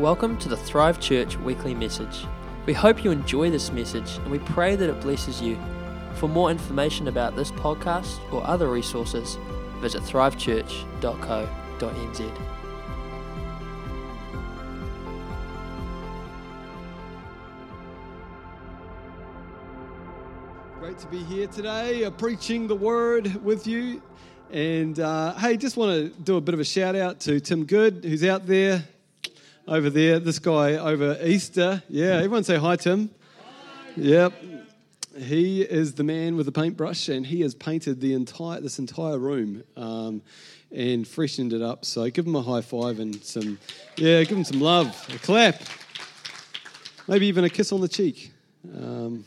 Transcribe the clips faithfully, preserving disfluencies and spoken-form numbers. Welcome to the Thrive Church weekly message. We hope you enjoy this message and we pray that it blesses you. For more information about this podcast or other resources, visit thrive church dot co dot n z. Great to be here today, uh, preaching the word with you. And uh, hey, just want to do a bit of a shout out to Tim Good, who's out there. Over there, this guy over Easter. Yeah, everyone say hi, Tim. Hi. Yep. He is the man with the paintbrush, and he has painted the entire this entire room um, and freshened it up. So give him a high five and some, yeah, give him some love, a clap. Maybe even a kiss on the cheek. Um,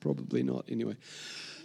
probably not, anyway.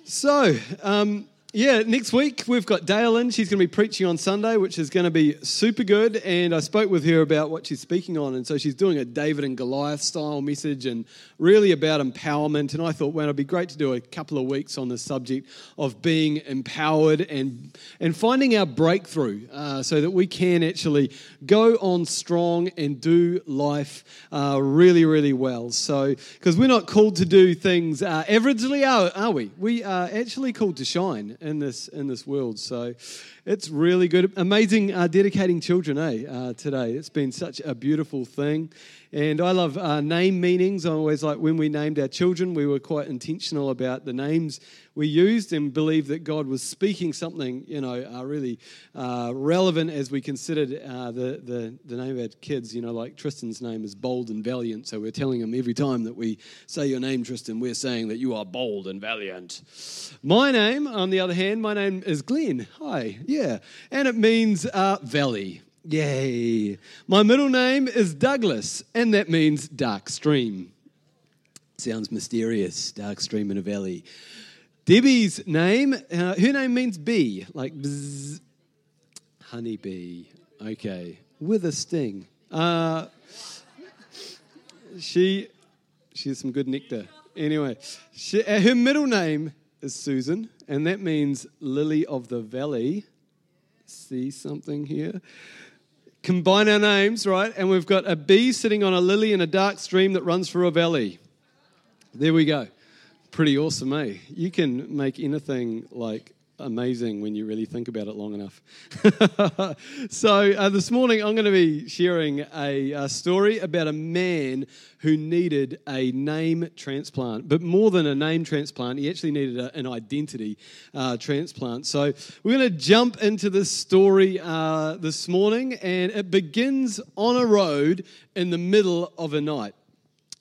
So, um Yeah, next week we've got Dale in. She's going to be preaching on Sunday, which is going to be super good. And I spoke with her about what she's speaking on. And so she's doing a David and Goliath style message and really about empowerment. And I thought, well, it'd be great to do a couple of weeks on the subject of being empowered and and finding our breakthrough uh, so that we can actually go on strong and do life uh, really, really well. So, because we're not called to do things uh, averagely, are, are we? We are actually called to shine in this in this world. So it's really good. Amazing uh, dedicating children, eh, uh, today. It's been such a beautiful thing. And I love uh, name meanings. I always like when we named our children, we were quite intentional about the names we used and believed that God was speaking something, you know, uh, really uh, relevant as we considered uh, the, the, the name of our kids. You know, like Tristan's name is Bold and Valiant. So we're telling him every time that we say your name, Tristan, we're saying that you are bold and valiant. My name, on the other hand, my name is Glenn. Hi. Yeah. And it means uh, valley. Yay. My middle name is Douglas, and that means dark stream. Sounds mysterious, dark stream in a valley. Debbie's name, uh, her name means bee, like bzz, honey bee. Okay, with a sting. Uh, she, she has some good nectar. Anyway, she, uh, her middle name is Susan, and that means lily of the valley. See something here? Combine our names, right? And we've got a bee sitting on a lily in a dark stream that runs through a valley. There we go. Pretty awesome, eh? You can make anything, like, amazing when you really think about it long enough. So uh, this morning I'm going to be sharing a, a story about a man who needed a name transplant. But more than a name transplant, he actually needed a, an identity uh, transplant. So we're going to jump into this story uh, this morning, and it begins on a road in the middle of a night.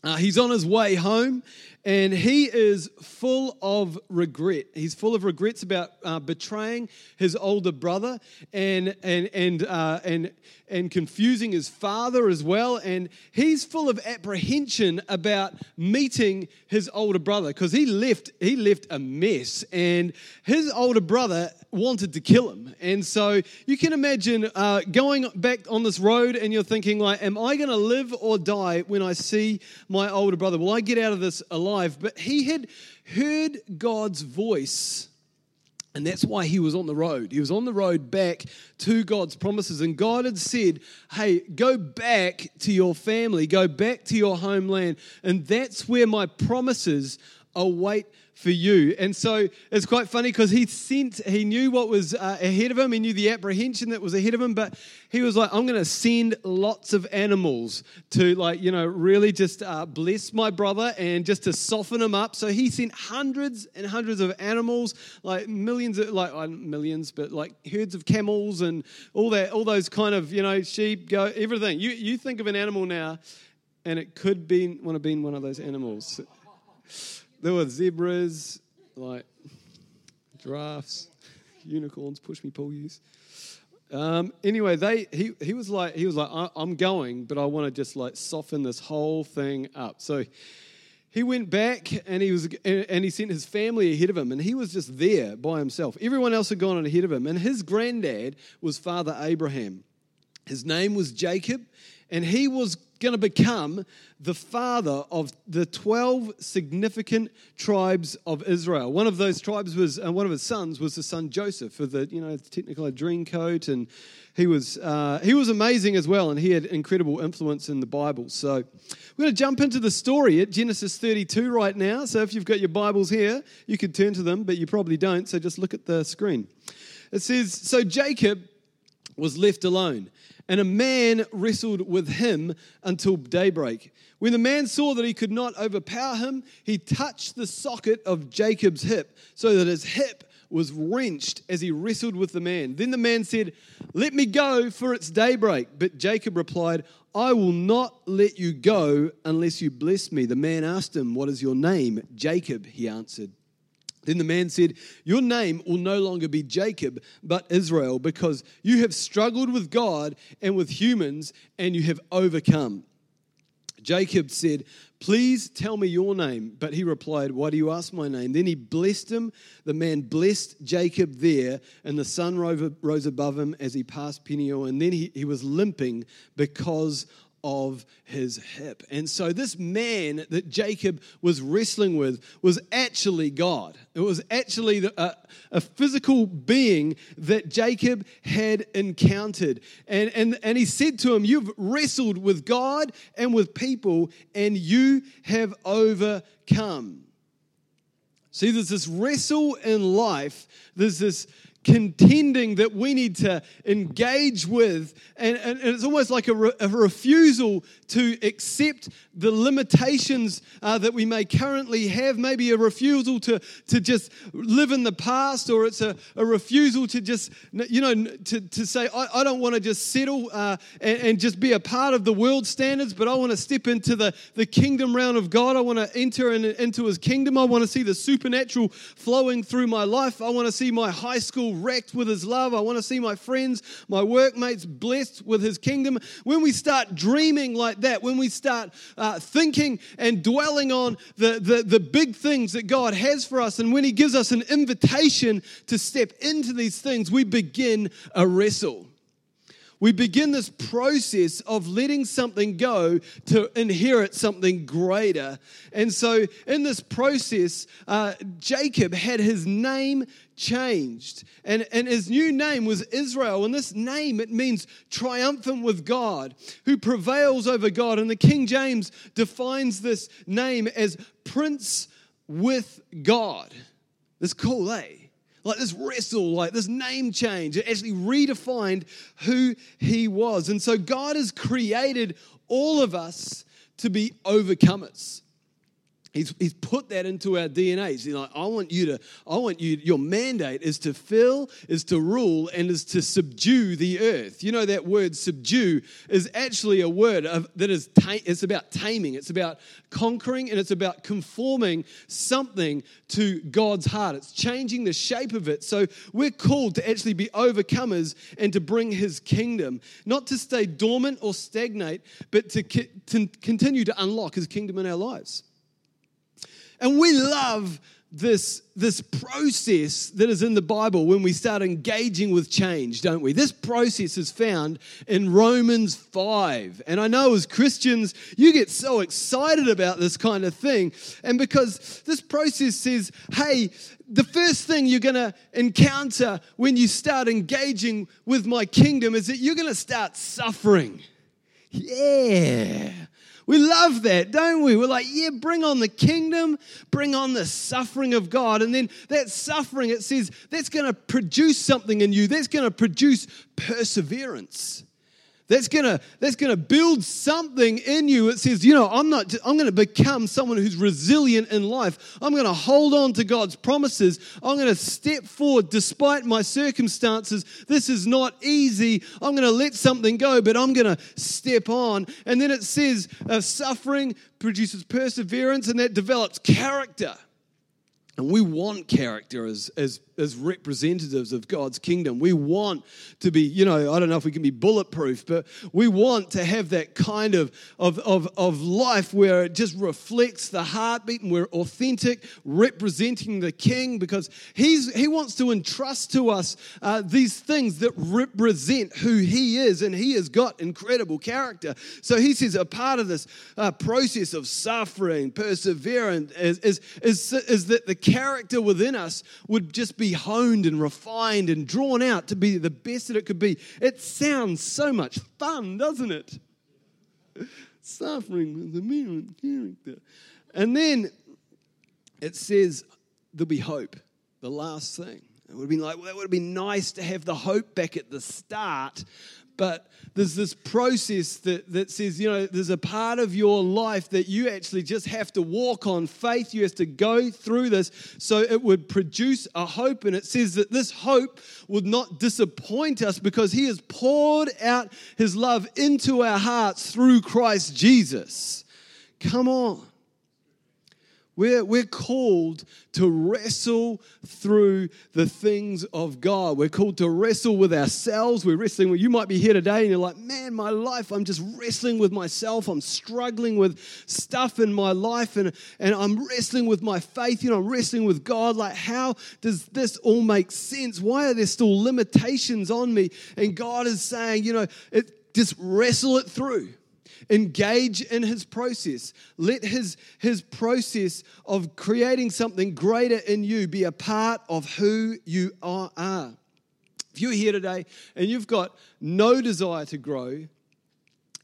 Uh, he's on his way home, and he is full of regret. He's full of regrets about uh, betraying his older brother, and and and uh, and and confusing his father as well. And he's full of apprehension about meeting his older brother because he left he left a mess, and his older brother wanted to kill him. And so you can imagine uh, going back on this road, and you're thinking, like, am I going to live or die when I see my older brother? Will I get out of this alive? But he had heard God's voice, and that's why he was on the road. He was on the road back to God's promises, and God had said, hey, go back to your family, go back to your homeland, and that's where my promises await for you. And so it's quite funny because he sent, he knew what was uh, ahead of him. He knew the apprehension that was ahead of him, but he was like, I'm going to send lots of animals to, like, you know, really just uh, bless my brother and just to soften him up. So he sent hundreds and hundreds of animals, like millions, of, like uh, millions, but like herds of camels and all that, all those kind of, you know, sheep, goat, everything. You you think of an animal now, and it could be want to be one of those animals. There were zebras, like giraffes, unicorns, push me, pull yous. Um, anyway, they he he was like he was like I, I'm going, but I want to just like soften this whole thing up. So he went back, and he was and, and he sent his family ahead of him, and he was just there by himself. Everyone else had gone on ahead of him, and his granddad was Father Abraham. His name was Jacob, and he was going to become the father of the twelve significant tribes of Israel. One of those tribes was, and uh, one of his sons was the son Joseph, with the, you know, technical dream coat, and he was uh, he was amazing as well, and he had incredible influence in the Bible. So we're going to jump into the story at Genesis thirty-two right now. So if you've got your Bibles here, you could turn to them, but you probably don't, so just look at the screen. It says, so Jacob was left alone, and a man wrestled with him until daybreak. When the man saw that he could not overpower him, he touched the socket of Jacob's hip, so that his hip was wrenched as he wrestled with the man. Then the man said, "Let me go, for it's daybreak." But Jacob replied, "I will not let you go unless you bless me." The man asked him, "What is your name?" "Jacob," he answered. Then the man said, "Your name will no longer be Jacob, but Israel, because you have struggled with God and with humans, and you have overcome." Jacob said, "Please tell me your name." But he replied, "Why do you ask my name?" Then he blessed him. The man blessed Jacob there, and the sun rose above him as he passed Peniel, and then he, he was limping because of his hip. And so this man that Jacob was wrestling with was actually God. It was actually a, a physical being that Jacob had encountered. And, and, and he said to him, "You've wrestled with God and with people, and you have overcome." See, there's this wrestle in life. There's this contending that we need to engage with, and, and it's almost like a, re, a refusal to accept the limitations uh, that we may currently have, maybe a refusal to, to just live in the past, or it's a, a refusal to just, you know, to, to say, I, I don't want to just settle uh, and, and just be a part of the world standards, but I want to step into the, the kingdom realm of God. I want to enter in, into his kingdom. I want to see the supernatural flowing through my life. I want to see my high school wrecked with his love. I want to see my friends, my workmates blessed with his kingdom. When we start dreaming like that, when we start uh, thinking and dwelling on the, the, the big things that God has for us, and when he gives us an invitation to step into these things, we begin a wrestle. We begin this process of letting something go to inherit something greater. And so in this process, uh, Jacob had his name changed. And, and his new name was Israel. And this name, it means triumphant with God, who prevails over God. And the King James defines this name as Prince with God. That's cool, eh? Like this wrestle, like this name change, it actually redefined who he was. And so God has created all of us to be overcomers. He's, he's put that into our D N A. He's like, I want you to, I want you, your mandate is to fill, is to rule, and is to subdue the earth. You know, that word subdue is actually a word of, that is, ta- it's about taming, it's about conquering, and it's about conforming something to God's heart. It's changing the shape of it. So we're called to actually be overcomers and to bring his kingdom, not to stay dormant or stagnate, but to, ki- to continue to unlock his kingdom in our lives. And we love this, this process that is in the Bible when we start engaging with change, don't we? This process is found in Romans five. And I know as Christians, you get so excited about this kind of thing. And because this process says, hey, the first thing you're going to encounter when you start engaging with my kingdom is that you're going to start suffering. Yeah. We love that, don't we? We're like, yeah, bring on the kingdom, bring on the suffering of God. And then that suffering, it says, that's going to produce something in you. That's going to produce perseverance. That's going to that's going to build something in you. It says, you know, I'm not I'm going to become someone who's resilient in life. I'm going to hold on to God's promises. I'm going to step forward despite my circumstances. This is not easy. I'm going to let something go, but I'm going to step on. And then it says, uh, suffering produces perseverance, and that develops character. And we want character as, as as representatives of God's kingdom. We want to be, you know, I don't know if we can be bulletproof, but we want to have that kind of, of, of, of life where it just reflects the heartbeat and we're authentic, representing the King, because he's he wants to entrust to us uh, these things that represent who he is, and he has got incredible character. So he says a part of this uh, process of suffering, perseverance, is, is, is, is that the character within us would just be honed and refined and drawn out to be the best that it could be. It sounds so much fun, doesn't it? Suffering with the minimum character. And then it says there'll be hope, the last thing. It would have been like, well, it would have been nice to have the hope back at the start, but there's this process that, that says, you know, there's a part of your life that you actually just have to walk on faith. You have to go through this so it would produce a hope. And it says that this hope would not disappoint us because he has poured out his love into our hearts through Christ Jesus. Come on. We're, we're called to wrestle through the things of God. We're called to wrestle with ourselves. We're wrestling with, you might be here today and you're like, man, my life, I'm just wrestling with myself. I'm struggling with stuff in my life and, and I'm wrestling with my faith. You know, I'm wrestling with God. Like, how does this all make sense? Why are there still limitations on me? And God is saying, you know, it, just wrestle it through. Engage in his process. Let his, his process of creating something greater in you be a part of who you are. If you're here today and you've got no desire to grow,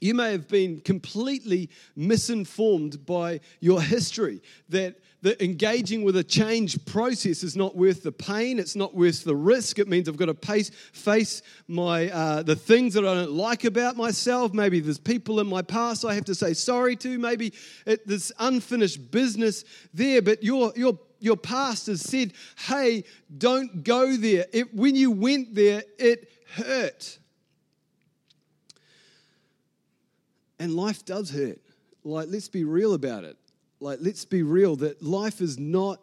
you may have been completely misinformed by your history that that engaging with a change process is not worth the pain. It's not worth the risk. It means I've got to pace, face my uh, the things that I don't like about myself. Maybe there's people in my past I have to say sorry to. Maybe it, there's unfinished business there. But your your your past has said, "Hey, don't go there." It, when you went there, it hurt, and life does hurt. Like, let's be real about it. Like, let's be real that life is not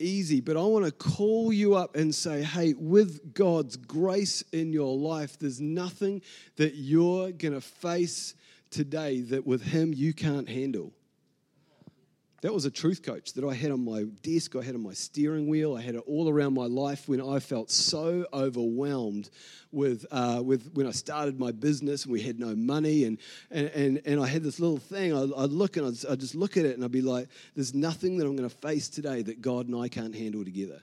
easy, but I want to call you up and say, hey, with God's grace in your life, there's nothing that you're going to face today that with him you can't handle. That was a truth coach that I had on my desk, I had on my steering wheel, I had it all around my life when I felt so overwhelmed with uh, with when I started my business and we had no money and and and, and I had this little thing, I'd, I'd look and I'd, I'd just look at it and I'd be like, there's nothing that I'm going to face today that God and I can't handle together.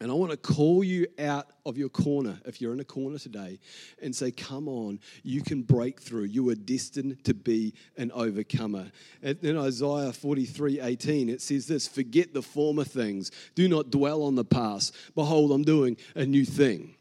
And I want to call you out of your corner, if you're in a corner today, and say, come on, you can break through. You are destined to be an overcomer. In Isaiah forty-three eighteen, it says this, forget the former things. Do not dwell on the past. Behold, I'm doing a new thing.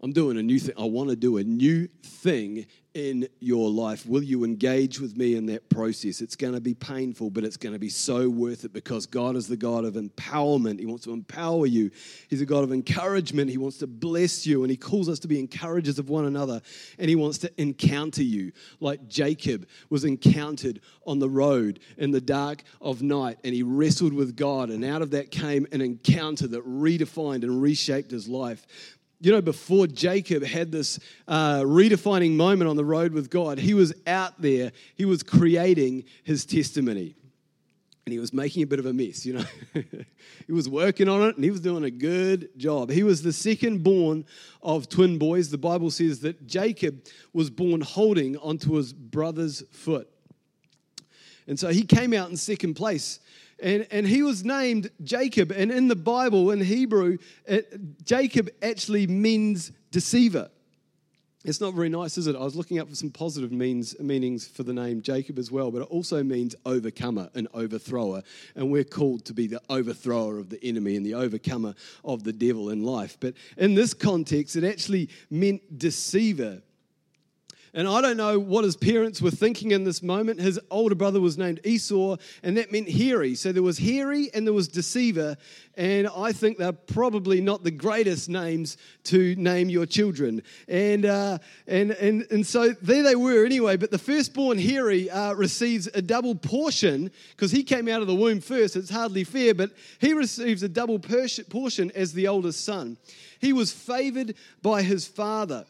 I'm doing a new thing. I want to do a new thing in your life. Will you engage with me in that process? It's going to be painful, but it's going to be so worth it because God is the God of empowerment. He wants to empower you. He's a God of encouragement. He wants to bless you, and he calls us to be encouragers of one another, and he wants to encounter you like Jacob was encountered on the road in the dark of night, and he wrestled with God, and out of that came an encounter that redefined and reshaped his life. You know, before Jacob had this uh, redefining moment on the road with God, he was out there, he was creating his testimony. And he was making a bit of a mess, you know. He was working on it and he was doing a good job. He was the second born of twin boys. The Bible says that Jacob was born holding onto his brother's foot. And so he came out in second place. And and he was named Jacob, and in the Bible, in Hebrew, it, Jacob actually means deceiver. It's not very nice, is it? I was looking up for some positive means, meanings for the name Jacob as well, but it also means overcomer and overthrower, and we're called to be the overthrower of the enemy and the overcomer of the devil in life. But in this context, it actually meant deceiver. And I don't know what his parents were thinking in this moment. His older brother was named Esau, and that meant hairy. So there was hairy and there was deceiver. And I think they're probably not the greatest names to name your children. And uh, and and and so there they were anyway. But the firstborn hairy uh, receives a double portion because he came out of the womb first. It's hardly fair, but he receives a double portion as the oldest son. He was favored by his father.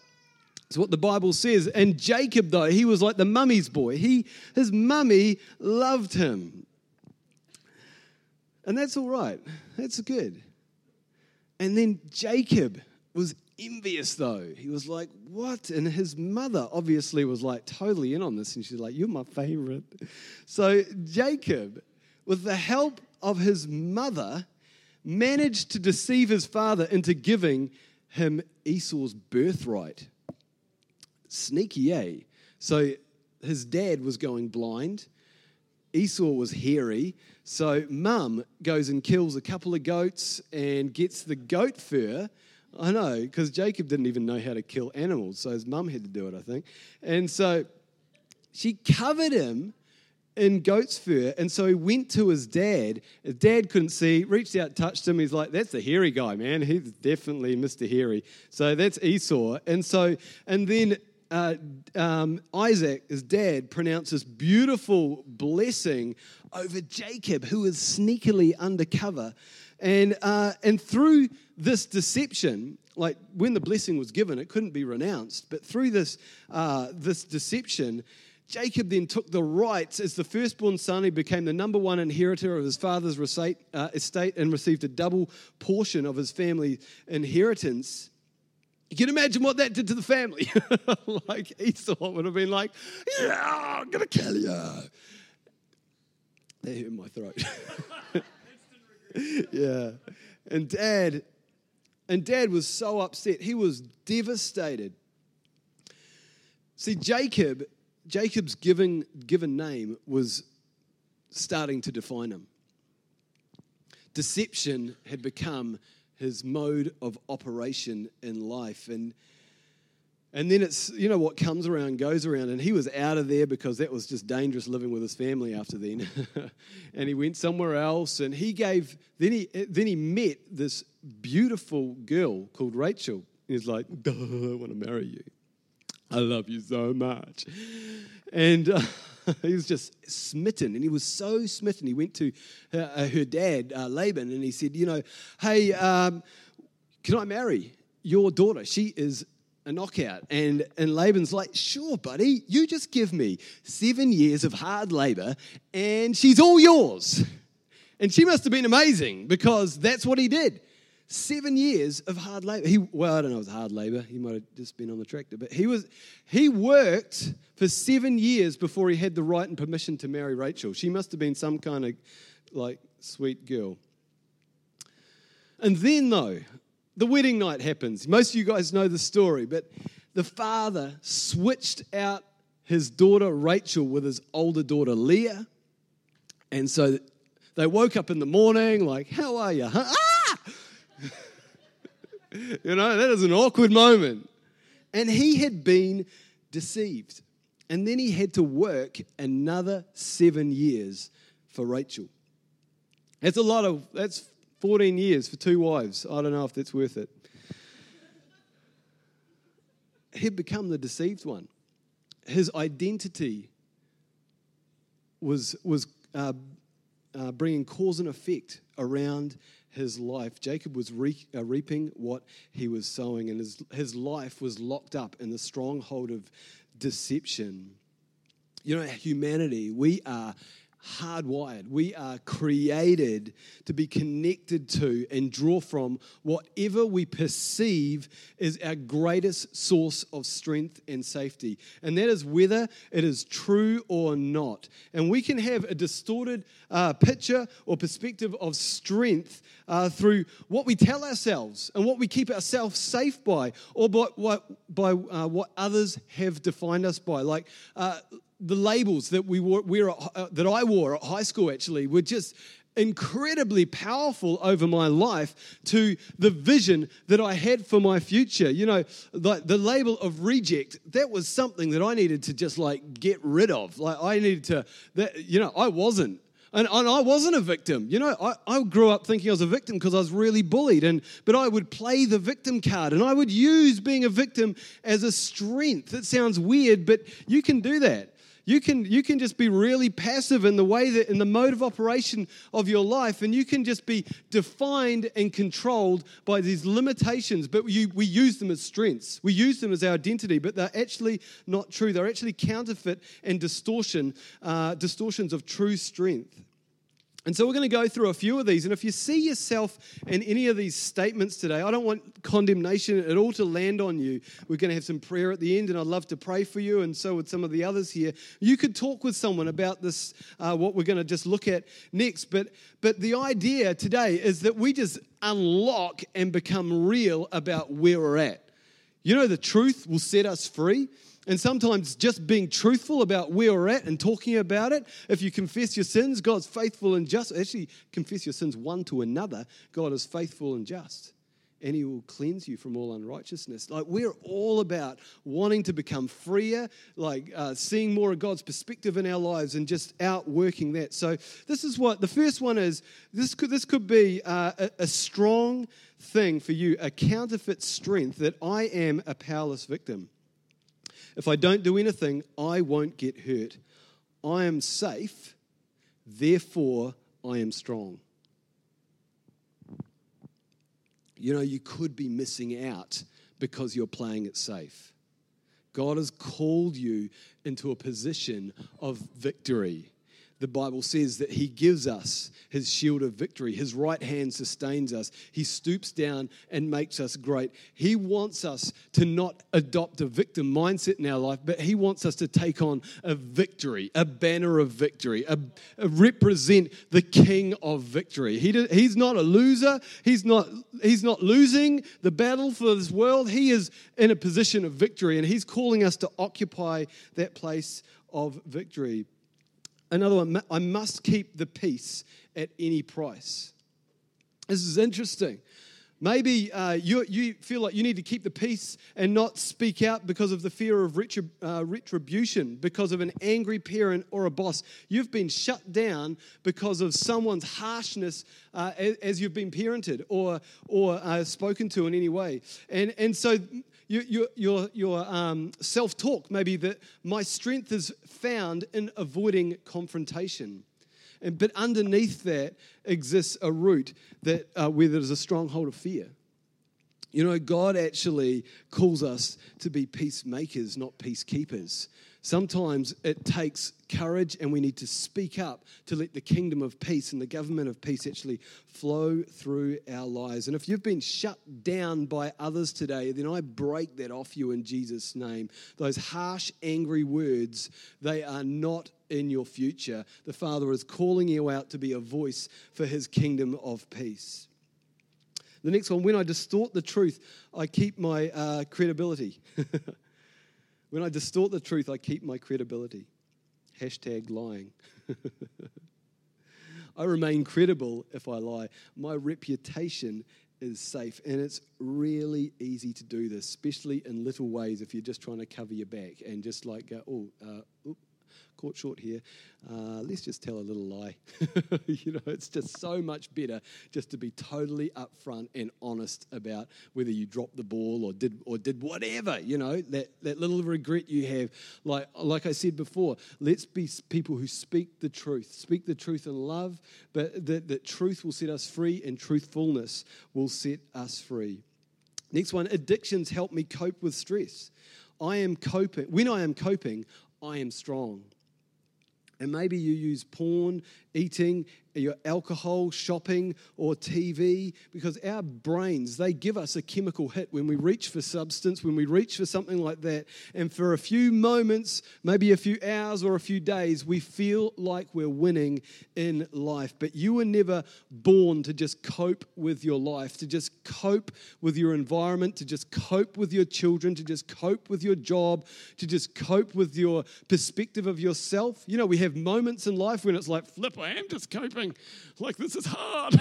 That's what the Bible says. And Jacob, though, he was like the mummy's boy. He, his mummy loved him. And that's all right. That's good. And then Jacob was envious, though. He was like, what? And his mother obviously was like totally in on this. And she's like, you're my favorite. So Jacob, with the help of his mother, managed to deceive his father into giving him Esau's birthright. Sneaky, eh? So his dad was going blind. Esau was hairy. So mum goes and kills a couple of goats and gets the goat fur. I know, because Jacob didn't even know how to kill animals, so his mum had to do it, I think. And so she covered him in goat's fur, and so he went to his dad. His dad couldn't see, reached out, touched him. He's like, that's the hairy guy, man. He's definitely Mister Hairy. So that's Esau. And so, and then uh, um, Isaac, his dad, pronounced this beautiful blessing over Jacob, who is sneakily undercover. And uh, and through this deception, like when the blessing was given, it couldn't be renounced. But through this uh, this deception, Jacob then took the rights as the firstborn son. He became the number one inheritor of his father's estate and received a double portion of his family inheritance. You can imagine what that did to the family. Like Esau would have been like, yeah, I'm going to kill you. That hurt my throat. Yeah. And dad, and dad was so upset. He was devastated. See, Jacob... Jacob's given, given name was starting to define him. Deception had become his mode of operation in life. And and then it's, you know, what comes around goes around. And he was out of there because that was just dangerous living with his family after then. And he went somewhere else. And he gave, then he, then he met this beautiful girl called Rachel. He's like, duh, I want to marry you. I love you so much. And uh, he was just smitten, and he was so smitten. He went to her, uh, her dad, uh, Laban, and he said, you know, hey, um, can I marry your daughter? She is a knockout. And, and Laban's like, sure, buddy, you just give me seven years of hard labor, and she's all yours. And she must have been amazing, because that's what he did. Seven years of hard labor. He, well, I don't know if it was hard labor. He might have just been on the tractor. But he was, he worked for seven years before he had the right and permission to marry Rachel. She must have been some kind of, like, sweet girl. And then, though, the wedding night happens. Most of you guys know the story. But the father switched out his daughter Rachel with his older daughter Leah. And so they woke up in the morning, like, how are you, huh? You know, that is an awkward moment. And he had been deceived. And then he had to work another seven years for Rachel. That's a lot of, that's fourteen years for two wives. I don't know if that's worth it. He'd become the deceived one. His identity was, was uh, uh, bringing cause and effect around his life. Jacob was re- uh, reaping what he was sowing, and his, his life was locked up in the stronghold of deception. You know, humanity, we are hardwired. We are created to be connected to and draw from whatever we perceive is our greatest source of strength and safety. And that is whether it is true or not. And we can have a distorted uh, picture or perspective of strength uh, through what we tell ourselves and what we keep ourselves safe by, or by, by, by uh, what others have defined us by. Like, uh, The labels that we wore, we were, uh, that I wore at high school actually were just incredibly powerful over my life to the vision that I had for my future. You know, like the label of reject, that was something that I needed to just like get rid of. Like I needed to, that, you know, I wasn't. And, and I wasn't a victim. You know, I, I grew up thinking I was a victim because I was really bullied. And but I would play the victim card and I would use being a victim as a strength. It sounds weird, but you can do that. You can you can just be really passive in the way that in the mode of operation of your life, and you can just be defined and controlled by these limitations. But we, we use them as strengths. We use them as our identity, but they're actually not true. They're actually counterfeit and distortion, uh, distortions of true strength. And so we're going to go through a few of these. And if you see yourself in any of these statements today, I don't want condemnation at all to land on you. We're going to have some prayer at the end, and I'd love to pray for you, and so would some of the others here. You could talk with someone about this, uh, what we're going to just look at next. But, but the idea today is that we just unlock and become real about where we're at. You know, the truth will set us free. And sometimes just being truthful about where we're at and talking about it, if you confess your sins, God's faithful and just. Actually, confess your sins one to another. God is faithful and just, and he will cleanse you from all unrighteousness. Like, we're all about wanting to become freer, like uh, seeing more of God's perspective in our lives and just outworking that. So this is what, the first one is, this could, this could be uh, a, a strong thing for you, a counterfeit strength that I am a powerless victim. If I don't do anything, I won't get hurt. I am safe, therefore I am strong. You know, you could be missing out because you're playing it safe. God has called you into a position of victory. The Bible says that he gives us his shield of victory. His right hand sustains us. He stoops down and makes us great. He wants us to not adopt a victim mindset in our life, but he wants us to take on a victory, a banner of victory, a, a represent the King of victory. He did, he's not a loser. He's not, he's not losing the battle for this world. He is in a position of victory, and he's calling us to occupy that place of victory. Another one, I must keep the peace at any price. This is interesting. Maybe uh, you you feel like you need to keep the peace and not speak out because of the fear of retrib- uh, retribution, because of an angry parent or a boss. You've been shut down because of someone's harshness uh, as, as you've been parented or or uh, spoken to in any way, and and so. Your, your, your, your um, self-talk, maybe that my strength is found in avoiding confrontation. And, but underneath that exists a root that uh, where there's a stronghold of fear. You know, God actually calls us to be peacemakers, not peacekeepers. Sometimes it takes courage, and we need to speak up to let the kingdom of peace and the government of peace actually flow through our lives. And if you've been shut down by others today, then I break that off you in Jesus' name. Those harsh, angry words, they are not in your future. The Father is calling you out to be a voice for his kingdom of peace. The next one, when I distort the truth, I keep my uh, credibility. When I distort the truth, I keep my credibility. Hashtag lying. I remain credible if I lie. My reputation is safe, and it's really easy to do this, especially in little ways if you're just trying to cover your back and just like go, oh, uh, oops, caught short here. Uh, let's just tell a little lie. You know, it's just so much better just to be totally upfront and honest about whether you dropped the ball or did or did whatever. You know, that, that little regret you have. Like like I said before, let's be people who speak the truth, speak the truth in love, but that, that truth will set us free, and truthfulness will set us free. Next one, addictions help me cope with stress. I am coping when I am coping. I am strong. And maybe you use porn, eating, your alcohol, shopping, or T V, because our brains, they give us a chemical hit when we reach for substance, when we reach for something like that. And for a few moments, maybe a few hours or a few days, we feel like we're winning in life. But you were never born to just cope with your life, to just cope with your environment, to just cope with your children, to just cope with your job, to just cope with your perspective of yourself. You know, we have moments in life when it's like, flip, I am just coping. going, like, this is hard.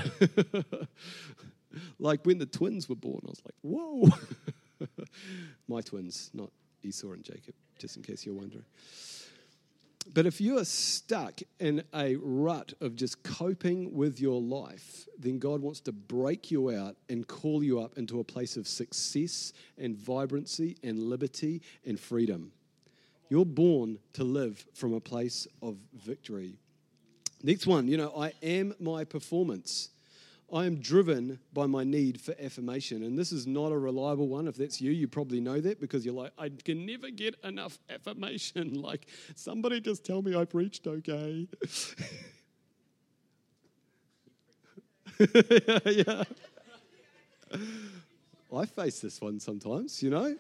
Like when the twins were born, I was like, whoa. My twins, not Esau and Jacob, just in case you're wondering. But if you are stuck in a rut of just coping with your life, then God wants to break you out and call you up into a place of success and vibrancy and liberty and freedom. You're born to live from a place of victory. Next one, you know, I am my performance. I am driven by my need for affirmation. And this is not a reliable one. If that's you, you probably know that because you're like, I can never get enough affirmation. Like, somebody just tell me I preached okay. yeah, yeah. I face this one sometimes, you know.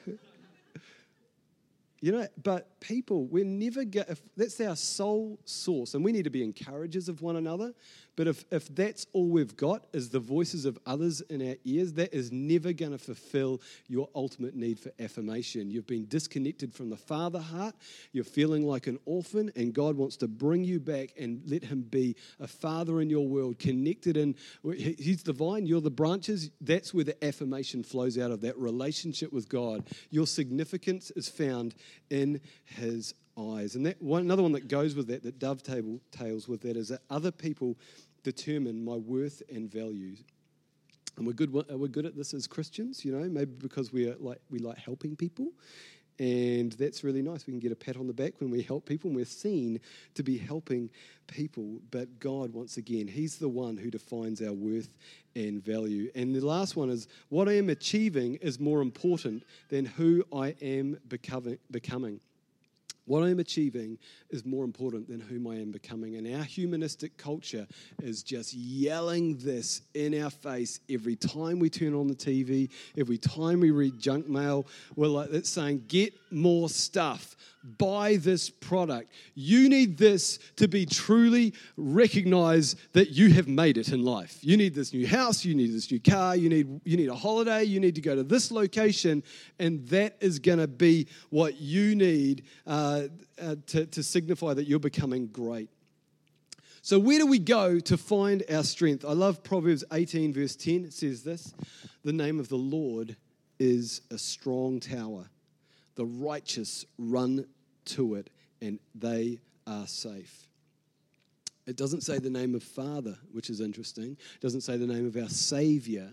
You know, but people, we never get, if that's our sole source, and we need to be encouragers of one another, but if, if that's all we've got is the voices of others in our ears, that is never going to fulfill your ultimate need for affirmation. You've been disconnected from the Father heart, you're feeling like an orphan, and God wants to bring you back and let him be a father in your world, connected in, he's the vine, you're the branches, that's where the affirmation flows out of, that relationship with God. Your significance is found in his eyes. And that one, another one that goes with that, that dovetails with that, is that other people determine my worth and values. And we're good. We're good at this as Christians, you know, maybe because we're like we like helping people, and that's really nice. We can get a pat on the back when we help people, and we're seen to be helping people. But God, once again, he's the one who defines our worth and value. And the last one is, what I am achieving is more important than who I am becoming. What I am achieving is more important than whom I am becoming. And our humanistic culture is just yelling this in our face every time we turn on the T V, every time we read junk mail. We're like, it's saying, get more stuff, buy this product. You need this to be truly recognized that you have made it in life. You need this new house, you need this new car, you need you need a holiday, you need to go to this location, and that is going to be what you need uh, Uh, uh, to, to signify that you're becoming great. So where do we go to find our strength? I love Proverbs eighteen verse ten. It says this, the name of the Lord is a strong tower. The righteous run to it and they are safe. It doesn't say the name of Father, which is interesting. It doesn't say the name of our Savior.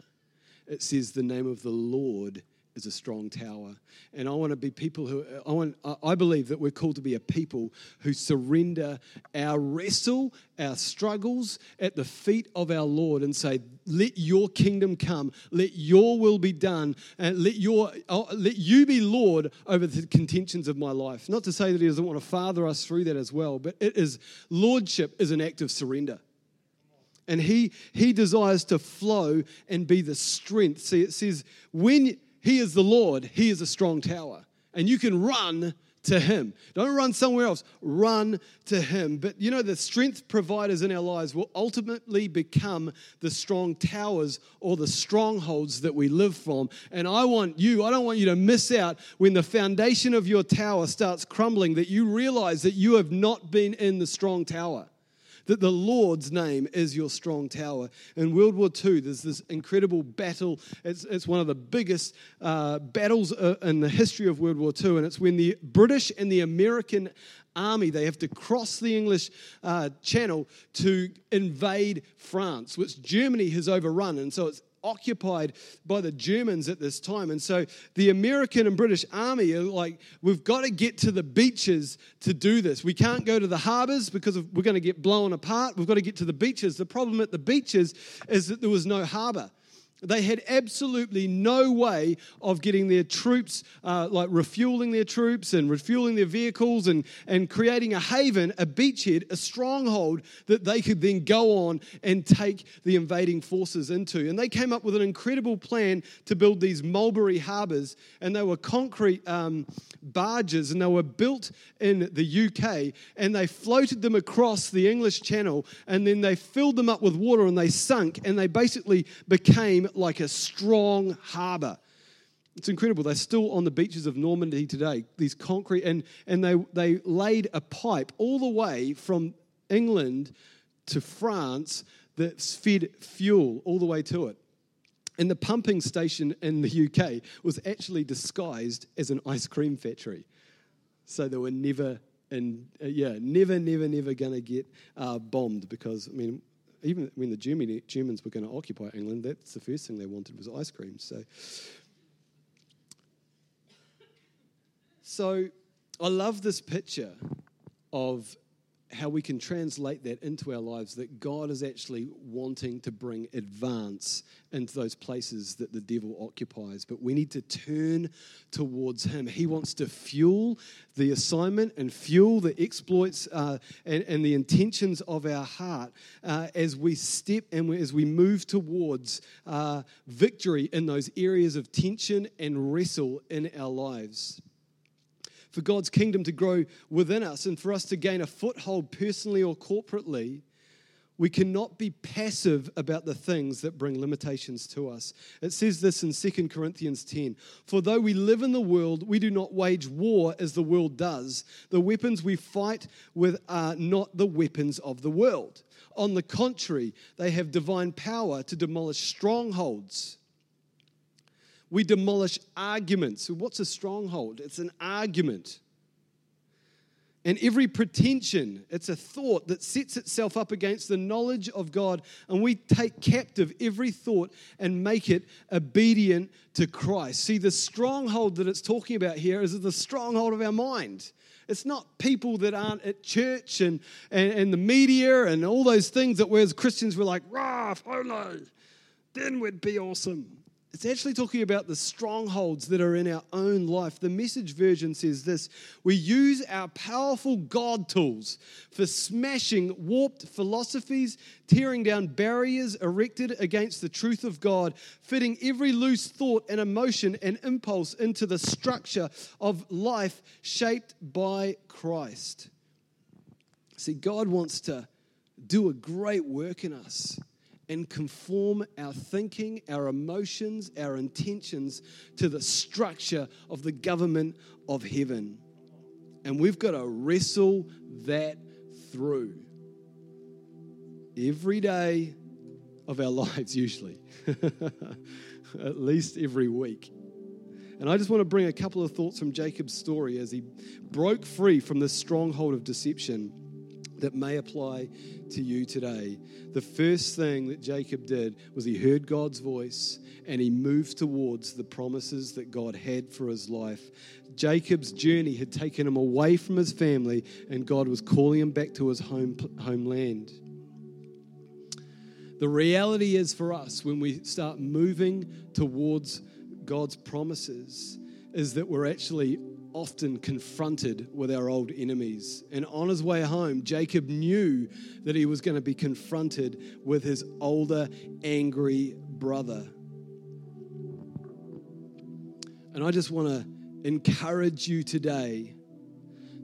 It says the name of the Lord is a strong tower. And I want to be people who, I want, I believe that we're called to be a people who surrender our wrestle, our struggles at the feet of our Lord and say, let your kingdom come, let your will be done, and let your, let you be Lord over the contentions of my life. Not to say that he doesn't want to father us through that as well, but it is, lordship is an act of surrender. And he, he desires to flow and be the strength. See, it says, when he is the Lord, he is a strong tower. And you can run to him. Don't run somewhere else. Run to him. But you know, the strength providers in our lives will ultimately become the strong towers or the strongholds that we live from. And I want you, I don't want you to miss out when the foundation of your tower starts crumbling, that you realize that you have not been in the strong tower, that the Lord's name is your strong tower. In World War Two, there's this incredible battle. It's, it's one of the biggest uh, battles uh, in the history of World War Two, and it's when the British and the American army, they have to cross the English uh, Channel to invade France, which Germany has overrun, and so it's occupied by the Germans at this time. And so the American and British army are like, we've got to get to the beaches to do this. We can't go to the harbors because we're going to get blown apart. We've got to get to the beaches. The problem at the beaches is that there was no harbor. They had absolutely no way of getting their troops, uh, like refueling their troops and refueling their vehicles and, and creating a haven, a beachhead, a stronghold that they could then go on and take the invading forces into. And they came up with an incredible plan to build these Mulberry harbours, and they were concrete um, barges, and they were built in the U K, and they floated them across the English Channel, and then they filled them up with water and they sunk, and they basically became like a strong harbour. It's incredible. They're still on the beaches of Normandy today, these concrete, and, and they, they laid a pipe all the way from England to France that fed fuel all the way to it. And the pumping station in the U K was actually disguised as an ice cream factory. So they were never, in, uh, yeah, never, never, never going to get uh, bombed because, I mean, even when the Germany, Germans were going to occupy England, that's the first thing they wanted was ice cream. So, so I love this picture of how we can translate that into our lives, that God is actually wanting to bring advance into those places that the devil occupies. But we need to turn towards him. He wants to fuel the assignment and fuel the exploits uh, and, and the intentions of our heart uh, as we step and we, as we move towards uh, victory in those areas of tension and wrestle in our lives. For God's kingdom to grow within us and for us to gain a foothold personally or corporately, we cannot be passive about the things that bring limitations to us. It says this in Second Corinthians ten, "For though we live in the world, we do not wage war as the world does. The weapons we fight with are not the weapons of the world. On the contrary, they have divine power to demolish strongholds." We demolish arguments. So what's a stronghold? It's an argument. And every pretension, it's a thought that sets itself up against the knowledge of God. And we take captive every thought and make it obedient to Christ. See, the stronghold that it's talking about here is the stronghold of our mind. It's not people that aren't at church and, and, and the media and all those things that we as Christians were like, rah, FOLO, then we'd be awesome. It's actually talking about the strongholds that are in our own life. The Message version says this, "We use our powerful God tools for smashing warped philosophies, tearing down barriers erected against the truth of God, fitting every loose thought and emotion and impulse into the structure of life shaped by Christ." See, God wants to do a great work in us and conform our thinking, our emotions, our intentions to the structure of the government of heaven. And we've got to wrestle that through every day of our lives, usually, at least every week. And I just want to bring a couple of thoughts from Jacob's story as he broke free from this stronghold of deception that may apply to you today. The first thing that Jacob did was he heard God's voice and he moved towards the promises that God had for his life. Jacob's journey had taken him away from his family and God was calling him back to his home homeland. The reality is for us when we start moving towards God's promises is that we're actually often confronted with our old enemies. And on his way home, Jacob knew that he was going to be confronted with his older, angry brother. And I just want to encourage you today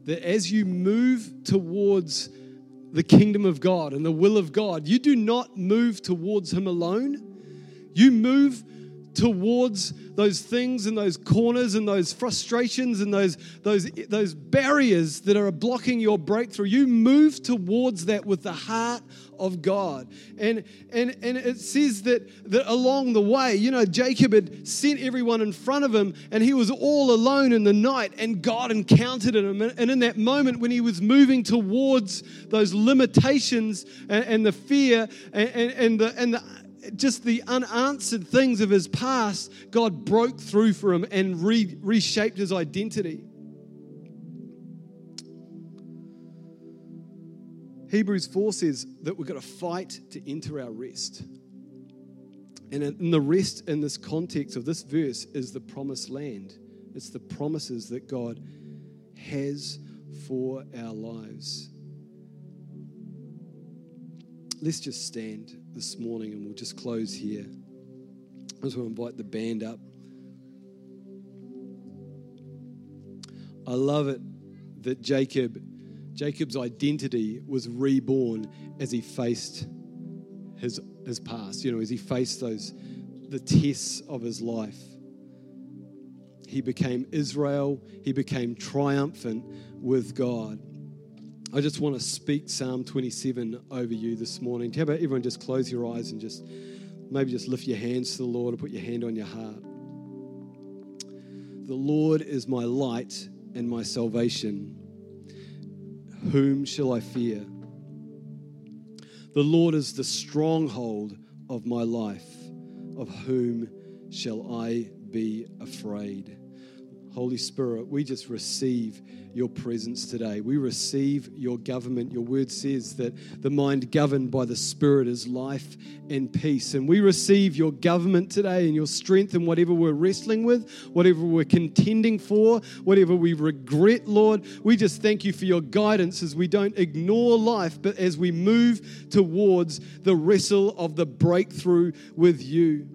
that as you move towards the kingdom of God and the will of God, you do not move towards him alone. You move towards those things and those corners and those frustrations and those those those barriers that are blocking your breakthrough. You move towards that with the heart of God. And and and it says that, that along the way, you know, Jacob had sent everyone in front of him and he was all alone in the night and God encountered him. And in that moment when he was moving towards those limitations and, and the fear and, and, and the and the just the unanswered things of his past, God broke through for him and re- reshaped his identity. Hebrews four says that we've got to fight to enter our rest. And in the rest in this context of this verse is the promised land. It's the promises that God has for our lives. Let's just stand this morning and we'll just close here. I just want to invite the band up. I love it that Jacob, Jacob's identity was reborn as he faced his his past, you know, as he faced those the tests of his life. He became Israel, he became triumphant with God. I just want to speak Psalm twenty-seven over you this morning. How about everyone just close your eyes and just maybe just lift your hands to the Lord and put your hand on your heart. The Lord is my light and my salvation. Whom shall I fear? The Lord is the stronghold of my life. Of whom shall I be afraid? Holy Spirit, we just receive your presence today. We receive your government. Your word says that the mind governed by the Spirit is life and peace. And we receive your government today and your strength in whatever we're wrestling with, whatever we're contending for, whatever we regret, Lord. We just thank you for your guidance as we don't ignore life, but as we move towards the wrestle of the breakthrough with you.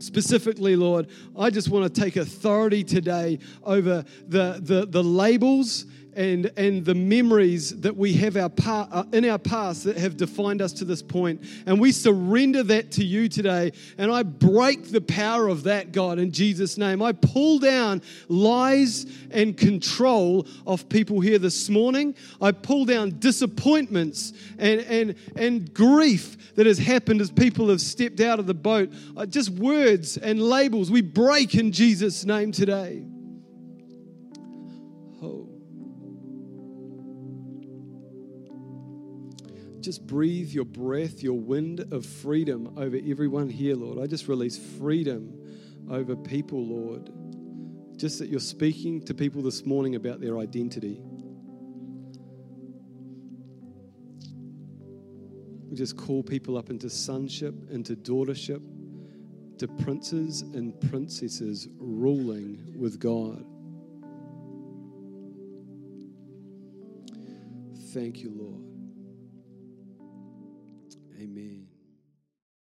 Specifically, Lord, I just want to take authority today over the the, the labels and, and the memories that we have our pa- uh, in our past that have defined us to this point. And we surrender that to you today. And I break the power of that, God, in Jesus' name. I pull down lies and control of people here this morning. I pull down disappointments and, and, and grief that has happened as people have stepped out of the boat. Uh, just words and labels we break in Jesus' name today. Just breathe your breath, your wind of freedom over everyone here, Lord. I just release freedom over people, Lord. Just that you're speaking to people this morning about their identity. We just call people up into sonship, into daughtership, to princes and princesses ruling with God. Thank you, Lord. Amen.